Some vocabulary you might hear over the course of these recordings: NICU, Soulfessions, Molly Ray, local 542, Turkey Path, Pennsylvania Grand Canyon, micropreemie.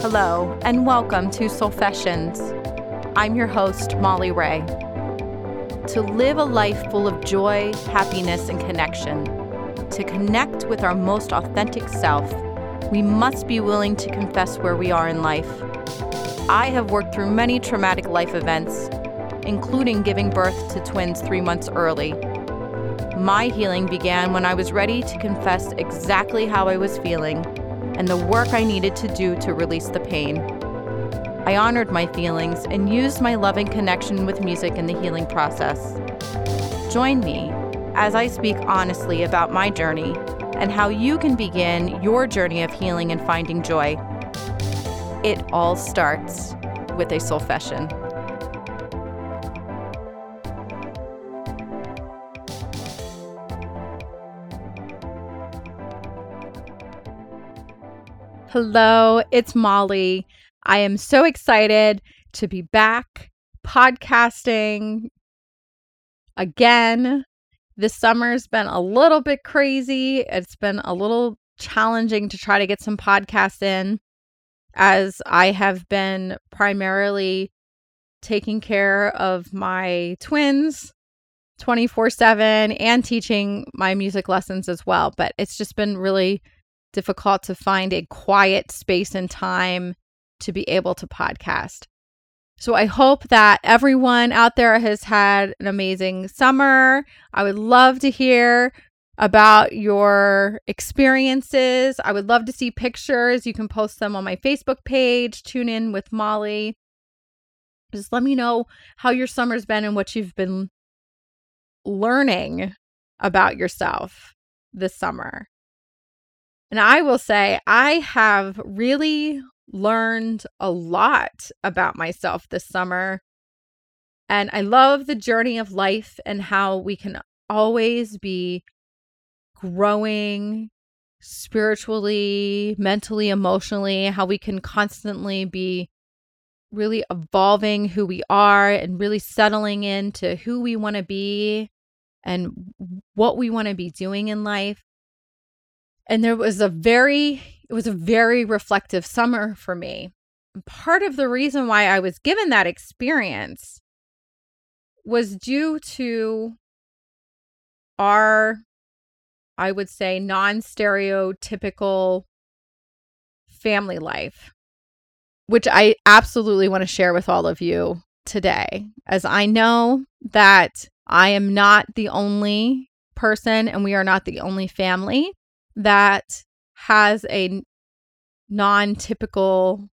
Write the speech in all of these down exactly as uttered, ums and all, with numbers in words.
Hello, and welcome to Soulfessions. I'm your host, Molly Ray. To live a life full of joy, happiness, and connection, to connect with our most authentic self, we must be willing to confess where we are in life. I have worked through many traumatic life events, including giving birth to twins three months early. My healing began when I was ready to confess exactly how I was feeling and the work I needed to do to release the pain. I honored my feelings and used my loving connection with music in the healing process. Join me as I speak honestly about my journey and how you can begin your journey of healing and finding joy. It all starts with a Soulfession. Hello, it's Molly. I am so excited to be back podcasting again. This summer's been a little bit crazy. It's been a little challenging to try to get some podcasts in, as I have been primarily taking care of my twins twenty-four seven and teaching my music lessons as well. But it's just been really difficult to find a quiet space and time to be able to podcast. So I hope that everyone out there has had an amazing summer. I would love to hear about your experiences. I would love to see pictures. You can post them on my Facebook page, Tune In with Molly. Just let me know how your summer's been and what you've been learning about yourself this summer. And I will say I have really learned a lot about myself this summer. And I love the journey of life and how we can always be growing spiritually, mentally, emotionally, how we can constantly be really evolving who we are and really settling into who we want to be and what we want to be doing in life. And there was a very, it was a very reflective summer for me. And part of the reason why I was given that experience was due to our, I would say, non-stereotypical family life, which I absolutely want to share with all of you today, as I know that I am not the only person and we are not the only family that has a non-typical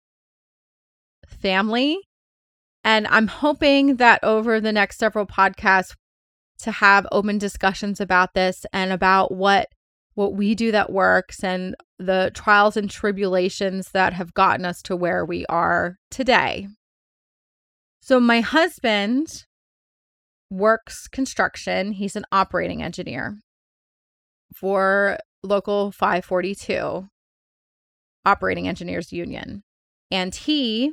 family. And I'm hoping that over the next several podcasts to have open discussions about this and about what what we do that works and the trials and tribulations that have gotten us to where we are today. So my husband works construction. He's an operating engineer for local five forty-two Operating Engineers Union. And he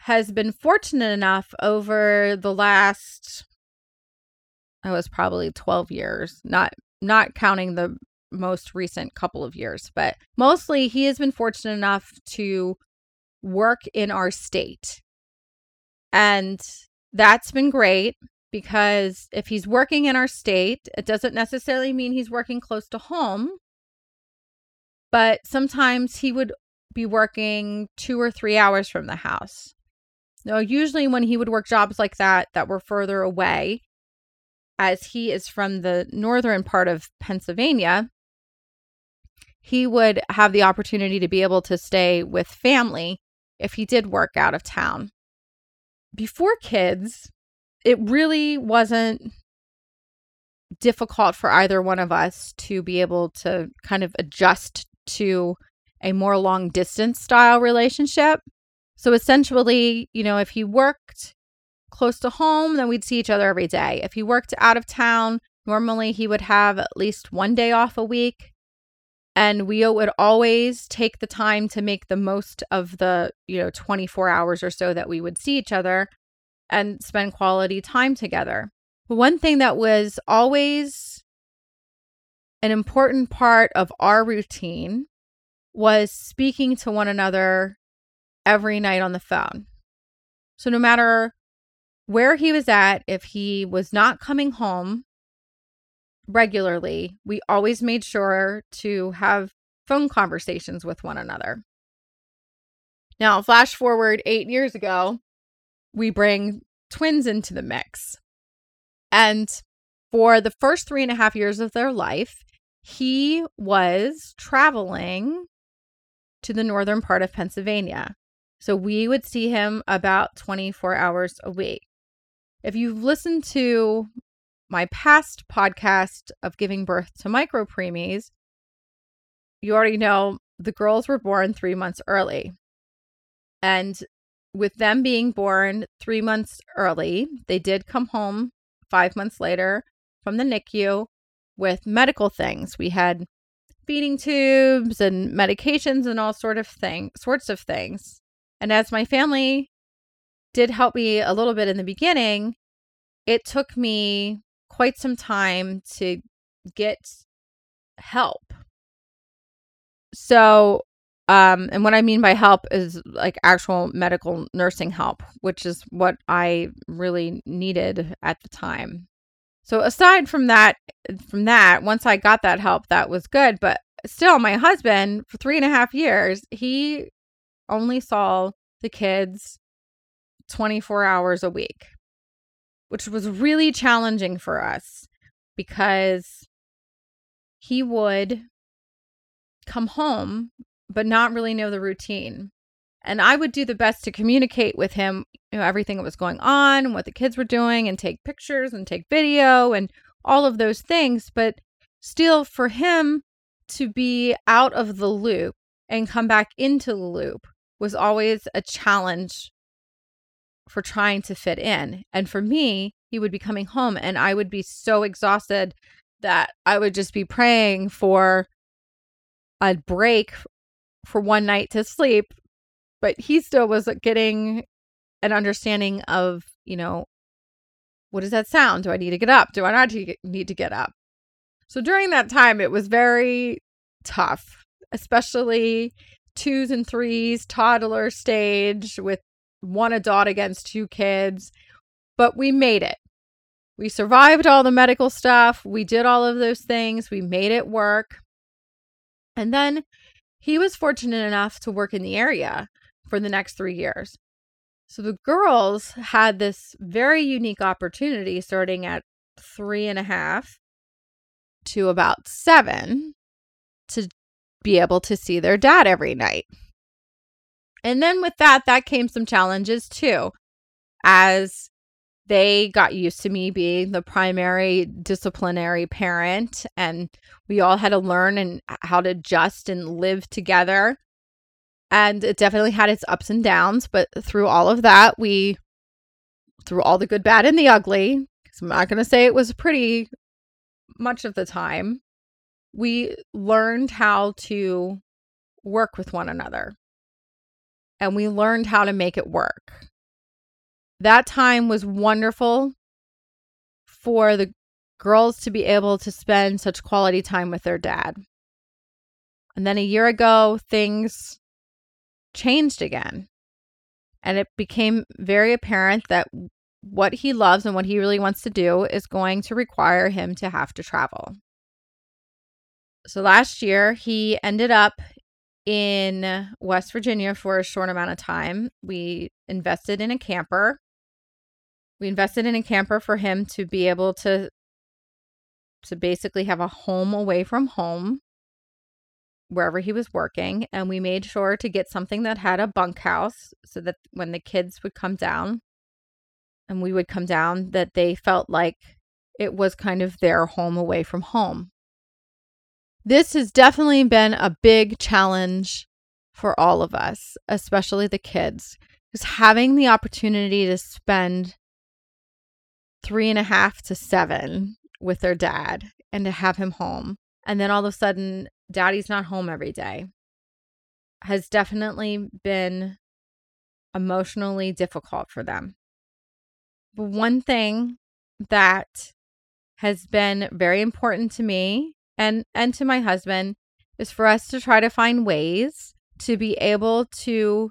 has been fortunate enough over the last, I was probably twelve years, not not counting the most recent couple of years, but mostly he has been fortunate enough to work in our state. And that's been great, because if he's working in our state, it doesn't necessarily mean he's working close to home, but sometimes he would be working two or three hours from the house. Now, usually when he would work jobs like that, that were further away, as he is from the northern part of Pennsylvania, he would have the opportunity to be able to stay with family if he did work out of town. Before kids, it really wasn't difficult for either one of us to be able to kind of adjust to a more long distance style relationship. So essentially, you know, if he worked close to home, then we'd see each other every day. If he worked out of town, normally he would have at least one day off a week. And we would always take the time to make the most of the, you know, twenty-four hours or so that we would see each other and spend quality time together. But one thing that was always an important part of our routine was speaking to one another every night on the phone. So no matter where he was at, if he was not coming home regularly, we always made sure to have phone conversations with one another. Now, flash forward eight years ago, we bring twins into the mix. And for the first three and a half years of their life, he was traveling to the northern part of Pennsylvania. So we would see him about twenty-four hours a week. If you've listened to my past podcast of giving birth to micropreemies, you already know the girls were born three months early. And with them being born three months early, they did come home five months later from the N I C U with medical things. We had feeding tubes and medications and all sort of thing, sorts of things. And as my family did help me a little bit in the beginning, it took me quite some time to get help. So, um, and what I mean by help is like actual medical nursing help, which is what I really needed at the time. So aside from that, from that, once I got that help, that was good. But still, my husband, for three and a half years, he only saw the kids twenty-four hours a week, which was really challenging for us because he would come home, but not really know the routine. And I would do the best to communicate with him, you know, everything that was going on, what the kids were doing, and take pictures and take video and all of those things. But still, for him to be out of the loop and come back into the loop was always a challenge for trying to fit in. And for me, he would be coming home and I would be so exhausted that I would just be praying for a break for one night to sleep. But he still was getting an understanding of, you know, what does that sound? Do I need to get up? Do I not need to get up? So during that time, it was very tough, especially twos and threes, toddler stage with one adult against two kids. But we made it. We survived all the medical stuff. We did all of those things. We made it work. And then he was fortunate enough to work in the area for the next three years. So the girls had this very unique opportunity starting at three and a half to about seven to be able to see their dad every night. And then with that, that came some challenges too, as they got used to me being the primary disciplinary parent, and we all had to learn and how to adjust and live together. And it definitely had its ups and downs, but through all of that, we, through all the good, bad, and the ugly, because I'm not going to say it was pretty much of the time, we learned how to work with one another. And we learned how to make it work. That time was wonderful for the girls to be able to spend such quality time with their dad. And then a year ago, things changed again. And it became very apparent that what he loves and what he really wants to do is going to require him to have to travel. So last year, he ended up in West Virginia for a short amount of time. We invested in a camper. We invested in a camper for him to be able to, to basically have a home away from home, wherever he was working, and we made sure to get something that had a bunkhouse so that when the kids would come down and we would come down, that they felt like it was kind of their home away from home. This has definitely been a big challenge for all of us, especially the kids, because having the opportunity to spend three and a half to seven with their dad and to have him home, and then all of a sudden, daddy's not home every day, has definitely been emotionally difficult for them. But one thing that has been very important to me and, and to my husband is for us to try to find ways to be able to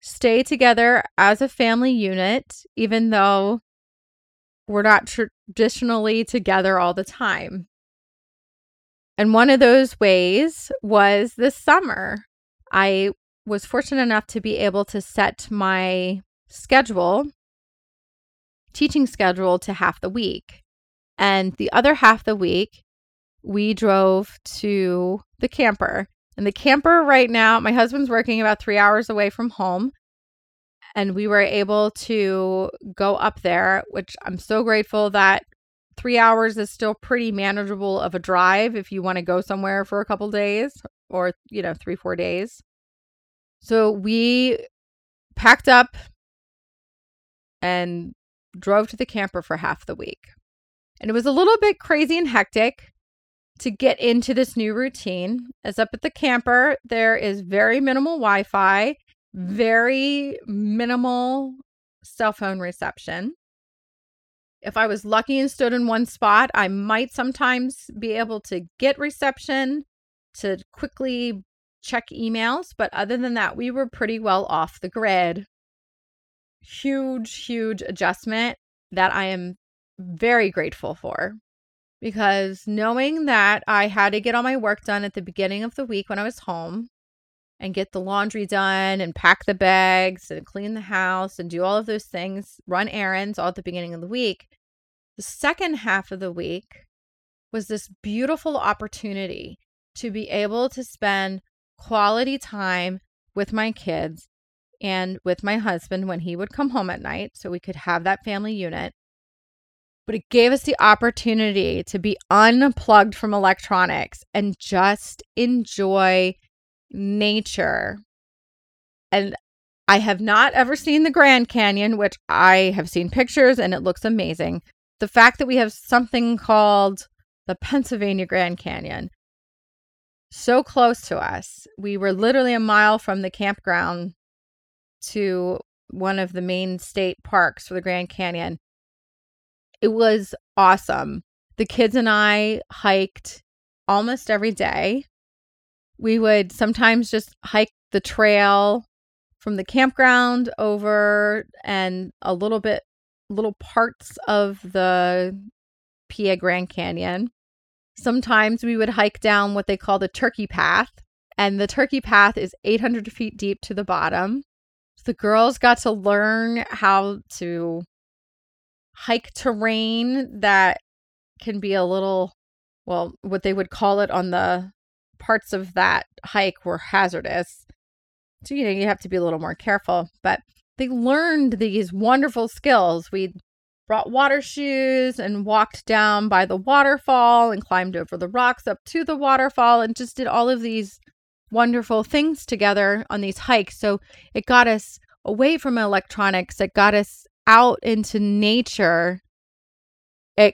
stay together as a family unit, even though we're not tr- traditionally together all the time. And one of those ways was this summer. I was fortunate enough to be able to set my schedule, teaching schedule, to half the week. And the other half the week, we drove to the camper. And the camper right now, my husband's working about three hours away from home. And we were able to go up there, which I'm so grateful that three hours is still pretty manageable of a drive if you want to go somewhere for a couple days or, you know, three, four days. So we packed up and drove to the camper for half the week. And it was a little bit crazy and hectic to get into this new routine. As up at the camper, there is very minimal Wi-Fi, very minimal cell phone reception. If I was lucky and stood in one spot, I might sometimes be able to get reception to quickly check emails. But other than that, we were pretty well off the grid. Huge, huge adjustment that I am very grateful for, because knowing that I had to get all my work done at the beginning of the week when I was home and get the laundry done and pack the bags and clean the house and do all of those things, run errands all at the beginning of the week. The second half of the week was this beautiful opportunity to be able to spend quality time with my kids and with my husband when he would come home at night, so we could have that family unit. But it gave us the opportunity to be unplugged from electronics and just enjoy nature. And I have not ever seen the Grand Canyon, which I have seen pictures and it looks amazing. The fact that we have something called the Pennsylvania Grand Canyon so close to us. We were literally a mile from the campground to one of the main state parks for the Grand Canyon. It was awesome. The kids and I hiked almost every day. We would sometimes just hike the trail from the campground over and a little bit, little parts of the P A Grand Canyon. Sometimes we would hike down what they call the Turkey Path, and the Turkey Path is eight hundred feet deep to the bottom. So the girls got to learn how to hike terrain that can be a little, well, what they would call it on the parts of that hike were hazardous. So, you know, you have to be a little more careful, but they learned these wonderful skills. We brought water shoes and walked down by the waterfall and climbed over the rocks up to the waterfall and just did all of these wonderful things together on these hikes. So it got us away from electronics. It got us out into nature. It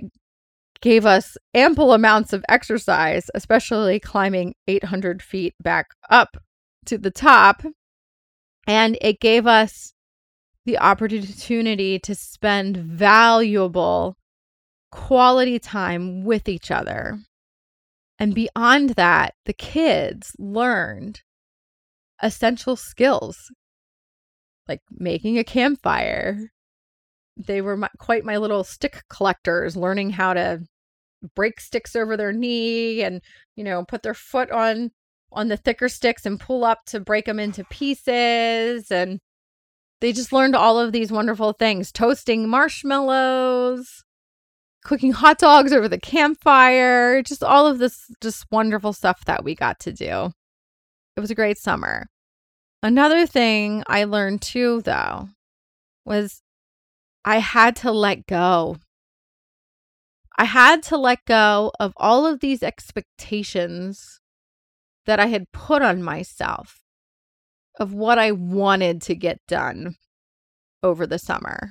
gave us ample amounts of exercise, especially climbing eight hundred feet back up to the top. And it gave us the opportunity to spend valuable quality time with each other. And beyond that, the kids learned essential skills like making a campfire. They were my, quite my little stick collectors, learning how to break sticks over their knee and, you know, put their foot on on the thicker sticks and pull up to break them into pieces. And they just learned all of these wonderful things, toasting marshmallows, cooking hot dogs over the campfire, just all of this just wonderful stuff that we got to do. It was a great summer. Another thing I learned too, though, was I had to let go. I had to let go of all of these expectations that I had put on myself of what I wanted to get done over the summer.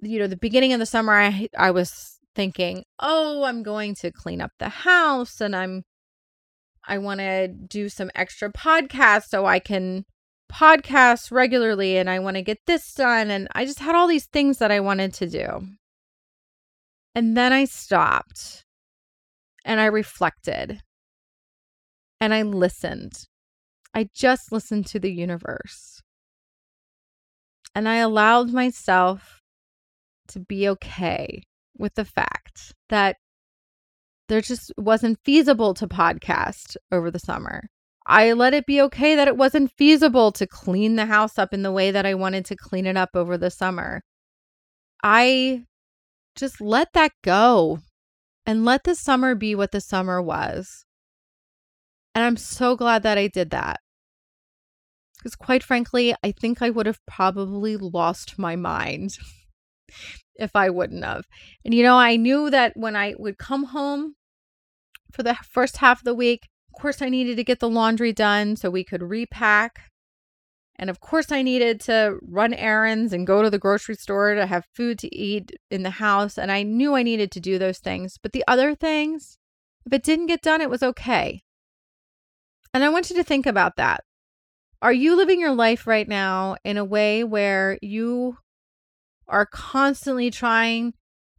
You know, the beginning of the summer, I, I was thinking, oh, I'm going to clean up the house and I'm, I want to do some extra podcasts so I can podcasts regularly, and I want to get this done, and I just had all these things that I wanted to do. And then I stopped and I reflected and I listened. I just listened to the universe. And I allowed myself to be okay with the fact that there just wasn't feasible to podcast over the summer. I let it be okay that it wasn't feasible to clean the house up in the way that I wanted to clean it up over the summer. I just let that go and let the summer be what the summer was. And I'm so glad that I did that. Because quite frankly, I think I would have probably lost my mind if I wouldn't have. And you know, I knew that when I would come home for the first half of the week, of course I needed to get the laundry done so we could repack. And of course I needed to run errands and go to the grocery store to have food to eat in the house. And I knew I needed to do those things. But the other things, if it didn't get done, it was okay. And I want you to think about that. Are you living your life right now in a way where you are constantly trying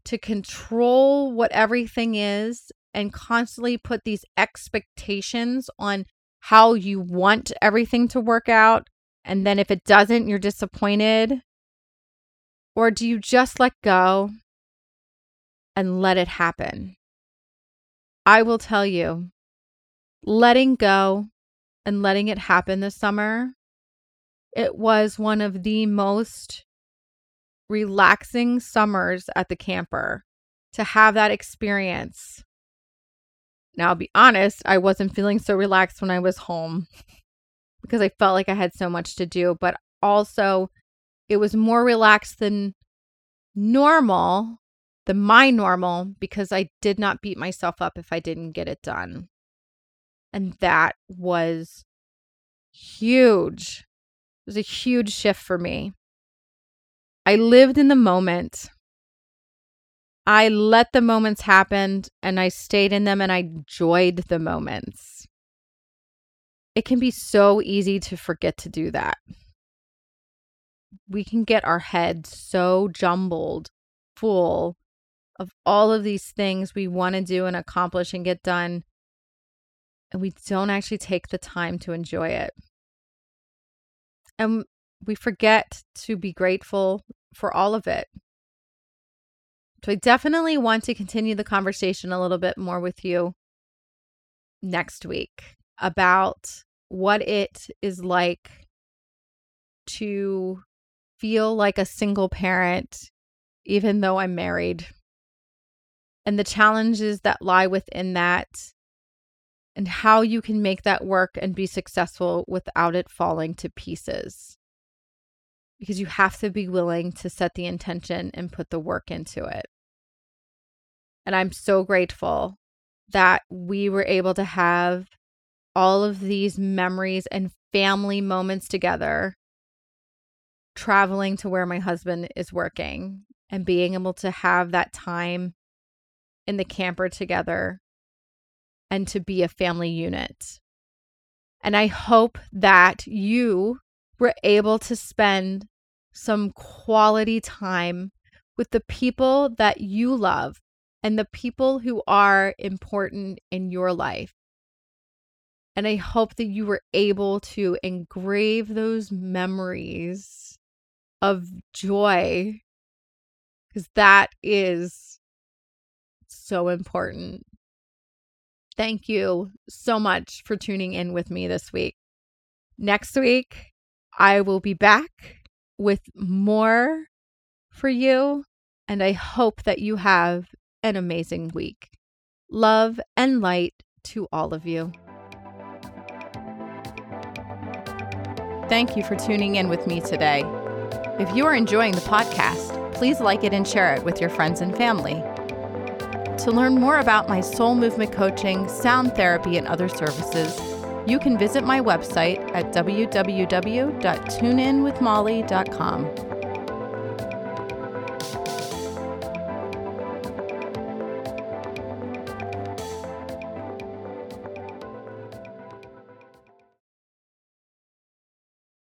to control what everything is and constantly put these expectations on how you want everything to work out? And then if it doesn't, you're disappointed? Or do you just let go and let it happen? I will tell you, letting go and letting it happen this summer, it was one of the most relaxing summers at the camper to have that experience. Now, I'll be honest, I wasn't feeling so relaxed when I was home because I felt like I had so much to do, but also it was more relaxed than normal, than my normal, because I did not beat myself up if I didn't get it done. And that was huge. It was a huge shift for me. I lived in the moment. I let the moments happen and I stayed in them and I enjoyed the moments. It can be so easy to forget to do that. We can get our heads so jumbled, full of all of these things we want to do and accomplish and get done. And we don't actually take the time to enjoy it. And we forget to be grateful for all of it. So I definitely want to continue the conversation a little bit more with you next week about what it is like to feel like a single parent, even though I'm married, and the challenges that lie within that, and how you can make that work and be successful without it falling to pieces. Because you have to be willing to set the intention and put the work into it. And I'm so grateful that we were able to have all of these memories and family moments together, traveling to where my husband is working and being able to have that time in the camper together and to be a family unit. And I hope that you were able to spend some quality time with the people that you love and the people who are important in your life. And I hope that you were able to engrave those memories of joy, because that is so important. Thank you so much for tuning in with me this week. Next week, I will be back with more for you, and I hope that you have an amazing week. Love and light to all of you. Thank you for tuning in with me today. If you are enjoying the podcast, please like it and share it with your friends and family. To learn more about my soul movement coaching, sound therapy, and other services, you can visit my website at w w w dot tune in with molly dot com.